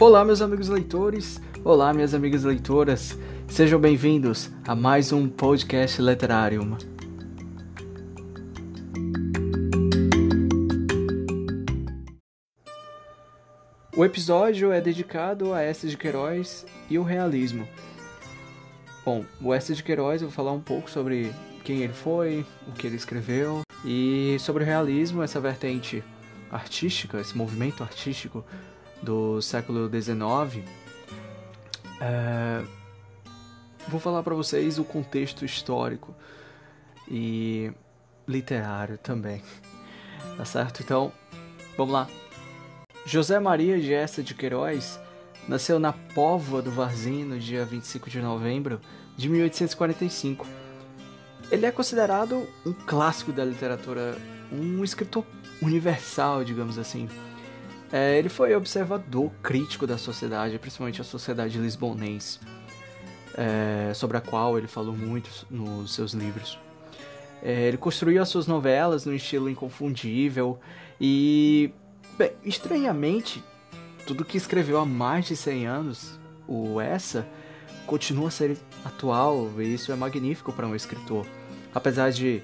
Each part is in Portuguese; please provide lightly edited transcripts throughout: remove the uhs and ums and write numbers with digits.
Olá, meus amigos leitores, olá, minhas amigas leitoras, sejam bem-vindos a mais um Podcast Literarium. O episódio é dedicado a Eça de Queirós e o realismo. Bom, o Eça de Queirós eu vou falar um pouco sobre quem ele foi, o que ele escreveu, e sobre o realismo, essa vertente artística, esse movimento artístico do século XIX. Vou falar para vocês o contexto histórico e literário também, tá certo? Então, vamos lá. José Maria de Eça de Queirós nasceu na Póvoa do Varzim no dia 25 de novembro de 1845. Ele é considerado um clássico da literatura, um escritor universal, digamos assim. Ele foi observador crítico da sociedade, principalmente a sociedade lisbonense, sobre a qual ele falou muito nos seus livros. Ele construiu as suas novelas num estilo inconfundível e, bem, estranhamente, tudo que escreveu há mais de 100 anos, o Eça, continua a ser atual, e isso é magnífico para um escritor. Apesar de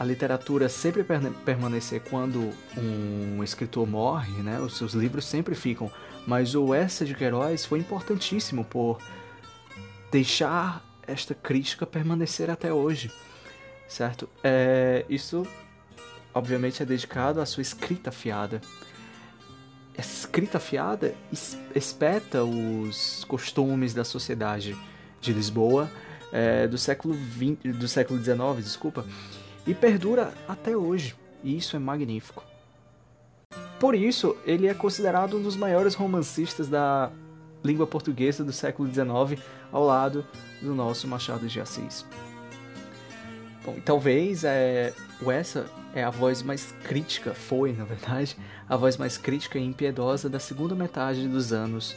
a literatura sempre permanecer quando um escritor morre, né? Os seus livros sempre ficam, mas o Eça de Queirós foi importantíssimo por deixar esta crítica permanecer até hoje, certo? Isso, obviamente, é dedicado à sua escrita afiada. Essa escrita afiada espeta os costumes da sociedade de Lisboa do século XIX, e perdura até hoje, e isso é magnífico. Por isso, ele é considerado um dos maiores romancistas da língua portuguesa do século XIX, ao lado do nosso Machado de Assis. Bom, e talvez o Eça é a voz mais crítica, foi na verdade, a voz mais crítica e impiedosa da segunda metade dos anos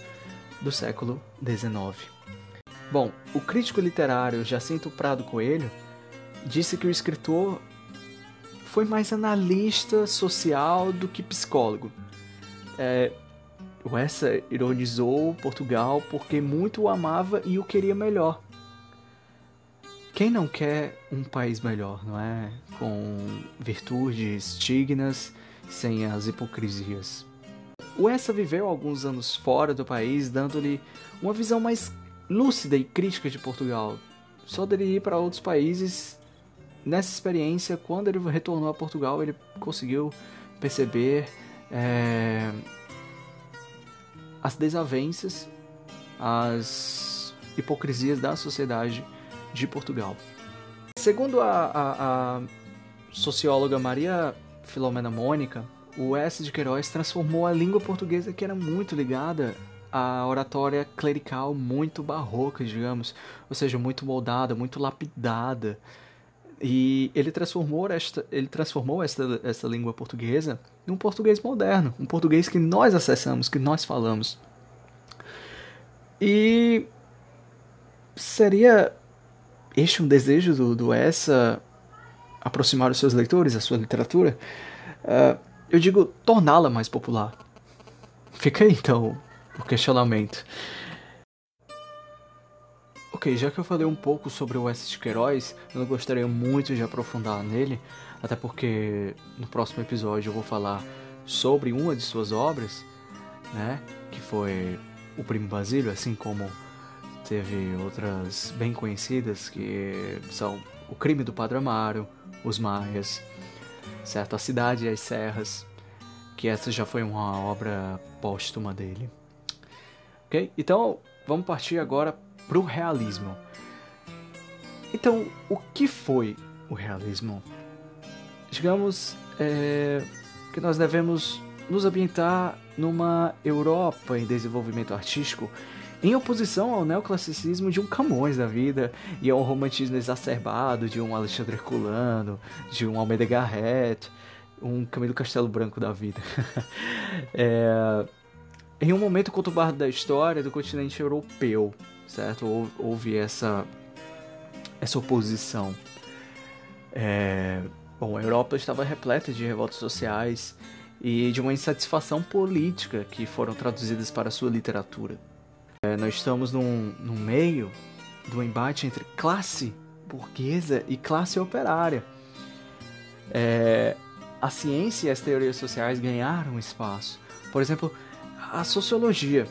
do século XIX. Bom, o crítico literário Jacinto Prado Coelho disse que o escritor foi mais analista social do que psicólogo. O Eça ironizou Portugal porque muito o amava e o queria melhor. Quem não quer um país melhor, não é? Com virtudes dignas, sem as hipocrisias. O Eça viveu alguns anos fora do país, dando-lhe uma visão mais lúcida e crítica de Portugal. Só dele ir para outros países, nessa experiência, quando ele retornou a Portugal, ele conseguiu perceber as desavenças, as hipocrisias da sociedade de Portugal. Segundo a socióloga Maria Filomena Mônica, o Eça de Queirós transformou a língua portuguesa, que era muito ligada a oratória clerical, muito barroca, digamos, ou seja, muito moldada, muito lapidada. E ele transformou esta língua portuguesa num português moderno, um português que nós acessamos, que nós falamos. E seria este um desejo do Eça aproximar os seus leitores, a sua literatura? Eu digo, torná-la mais popular. Fica aí, então, o questionamento. Ok, já que eu falei um pouco sobre o Eça de Queirós, eu gostaria muito de aprofundar nele, até porque no próximo episódio eu vou falar sobre uma de suas obras, né, que foi o Primo Basílio, assim como teve outras bem conhecidas, que são O Crime do Padre Amaro, Os Maias, certo? A Cidade e as Serras, que essa já foi uma obra póstuma dele. Okay? Então, vamos partir agora para o realismo. Então, o que foi o realismo? Digamos que nós devemos nos ambientar numa Europa em desenvolvimento artístico, em oposição ao neoclassicismo de um Camões da vida e ao romantismo exacerbado de um Alexandre Herculano, de um Almeida Garrett, um Camilo Castelo Branco da vida. Em um momento conturbado da história do continente europeu, certo? Houve essa oposição. Bom, a Europa estava repleta de revoltas sociais e de uma insatisfação política que foram traduzidas para a sua literatura. Nós estamos num meio do embate entre classe burguesa e classe operária. A ciência e as teorias sociais ganharam espaço. Por exemplo, a sociologia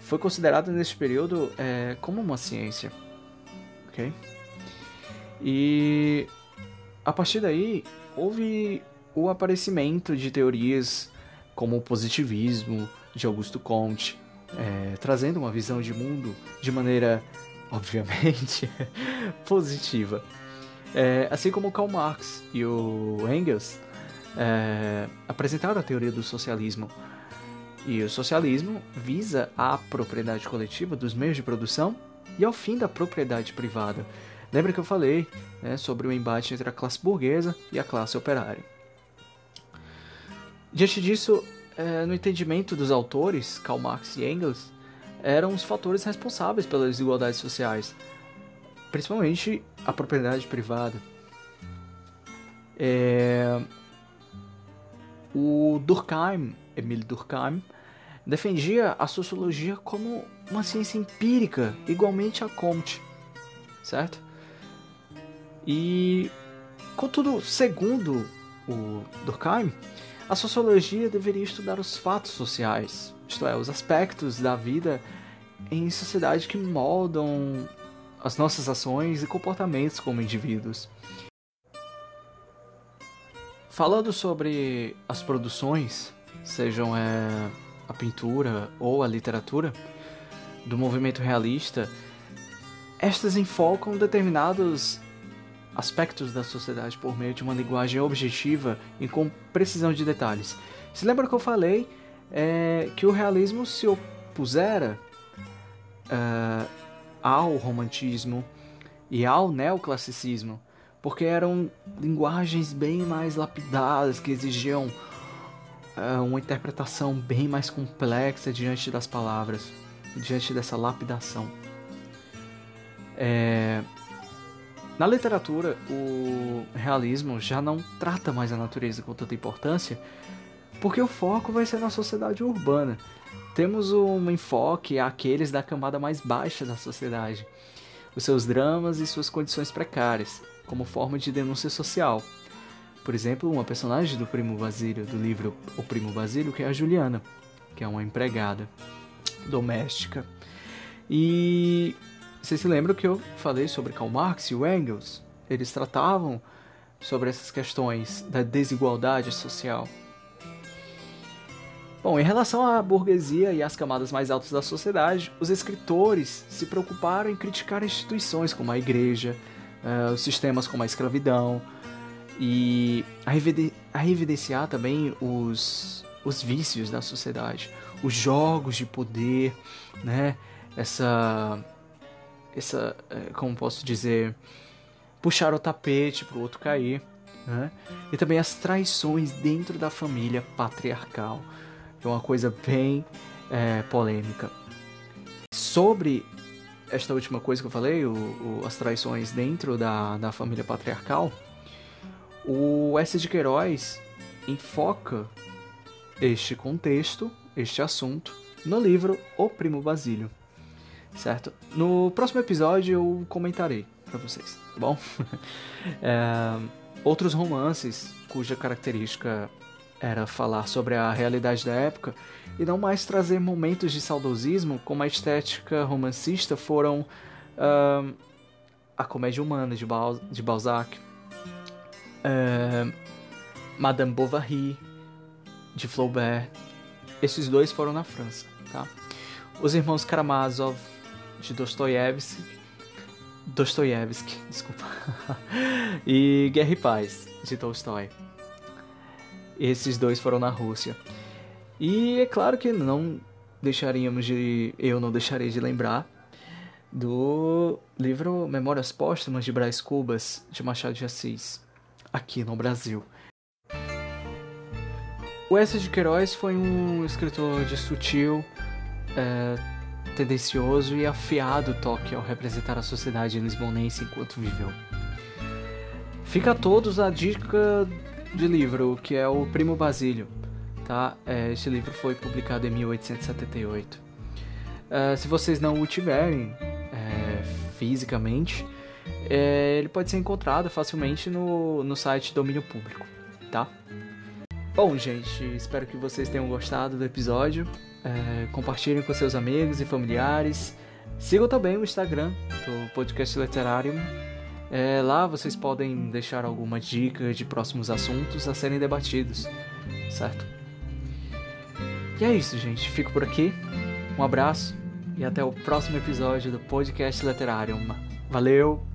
foi considerada nesse período como uma ciência. Okay? E a partir daí houve o aparecimento de teorias como o positivismo de Augusto Comte, trazendo uma visão de mundo de maneira, obviamente, positiva. Assim como Karl Marx e o Engels apresentaram a teoria do socialismo. E o socialismo visa a propriedade coletiva dos meios de produção e ao fim da propriedade privada. Lembra que eu falei, né, sobre o embate entre a classe burguesa e a classe operária. Diante disso, no entendimento dos autores, Karl Marx e Engels eram os fatores responsáveis pelas desigualdades sociais, principalmente a propriedade privada. O Durkheim, Emile Durkheim, defendia a sociologia como uma ciência empírica, igualmente a Comte, certo? E, contudo, segundo o Durkheim, a sociologia deveria estudar os fatos sociais, isto é, os aspectos da vida em sociedade que moldam as nossas ações e comportamentos como indivíduos. Falando sobre as produções, sejam a pintura ou a literatura, do movimento realista, estas enfocam determinados aspectos da sociedade por meio de uma linguagem objetiva e com precisão de detalhes. Se lembra que eu falei que o realismo se opusera ao romantismo e ao neoclassicismo, porque eram linguagens bem mais lapidadas, que exigiam uma interpretação bem mais complexa diante das palavras, diante dessa lapidação. Na literatura, o realismo já não trata mais a natureza com tanta importância, porque o foco vai ser na sociedade urbana. Temos um enfoque àqueles da camada mais baixa da sociedade, os seus dramas e suas condições precárias, como forma de denúncia social. Por exemplo, uma personagem do Primo Basílio, do livro O Primo Basílio, que é a Juliana, que é uma empregada doméstica. E vocês se lembram que eu falei sobre Karl Marx e o Engels? Eles tratavam sobre essas questões da desigualdade social. Bom, em relação à burguesia e às camadas mais altas da sociedade, os escritores se preocuparam em criticar instituições como a igreja, os sistemas como a escravidão, e a evidenciar também os vícios da sociedade, os jogos de poder, né? Essa como posso dizer, puxar o tapete para o outro cair, né? E também as traições dentro da família patriarcal, que é uma coisa bem polêmica. Sobre esta última coisa que eu falei, as traições dentro da família patriarcal, o Eça de Queirós enfoca este contexto, este assunto, no livro O Primo Basílio, certo? No próximo episódio eu comentarei para vocês, tá bom? Outros romances cuja característica era falar sobre a realidade da época e não mais trazer momentos de saudosismo como a estética romancista foram a Comédia Humana de Balzac, Madame Bovary de Flaubert. Esses dois foram na França, tá? Os Irmãos Karamazov de Dostoiévski, desculpa, e Guerra e Paz de Tolstói. Esses dois foram na Rússia. E é claro que eu não deixarei de lembrar do livro Memórias Póstumas de Brás Cubas, de Machado de Assis, aqui no Brasil. O Eça de Queirós foi um escritor de sutil, tendencioso e afiado toque ao representar a sociedade lisbonense enquanto viveu. Fica a todos a dica de livro, que é o Primo Basílio, tá? Esse livro foi publicado em 1878. Se vocês não o tiverem fisicamente, ele pode ser encontrado facilmente no site Domínio Público, tá? Bom, gente, espero que vocês tenham gostado do episódio. Compartilhem com seus amigos e familiares. Sigam também o Instagram do Podcast Literarium. Lá vocês podem deixar alguma dica de próximos assuntos a serem debatidos, certo? E é isso, gente. Fico por aqui. Um abraço e até o próximo episódio do Podcast Literarium. Valeu!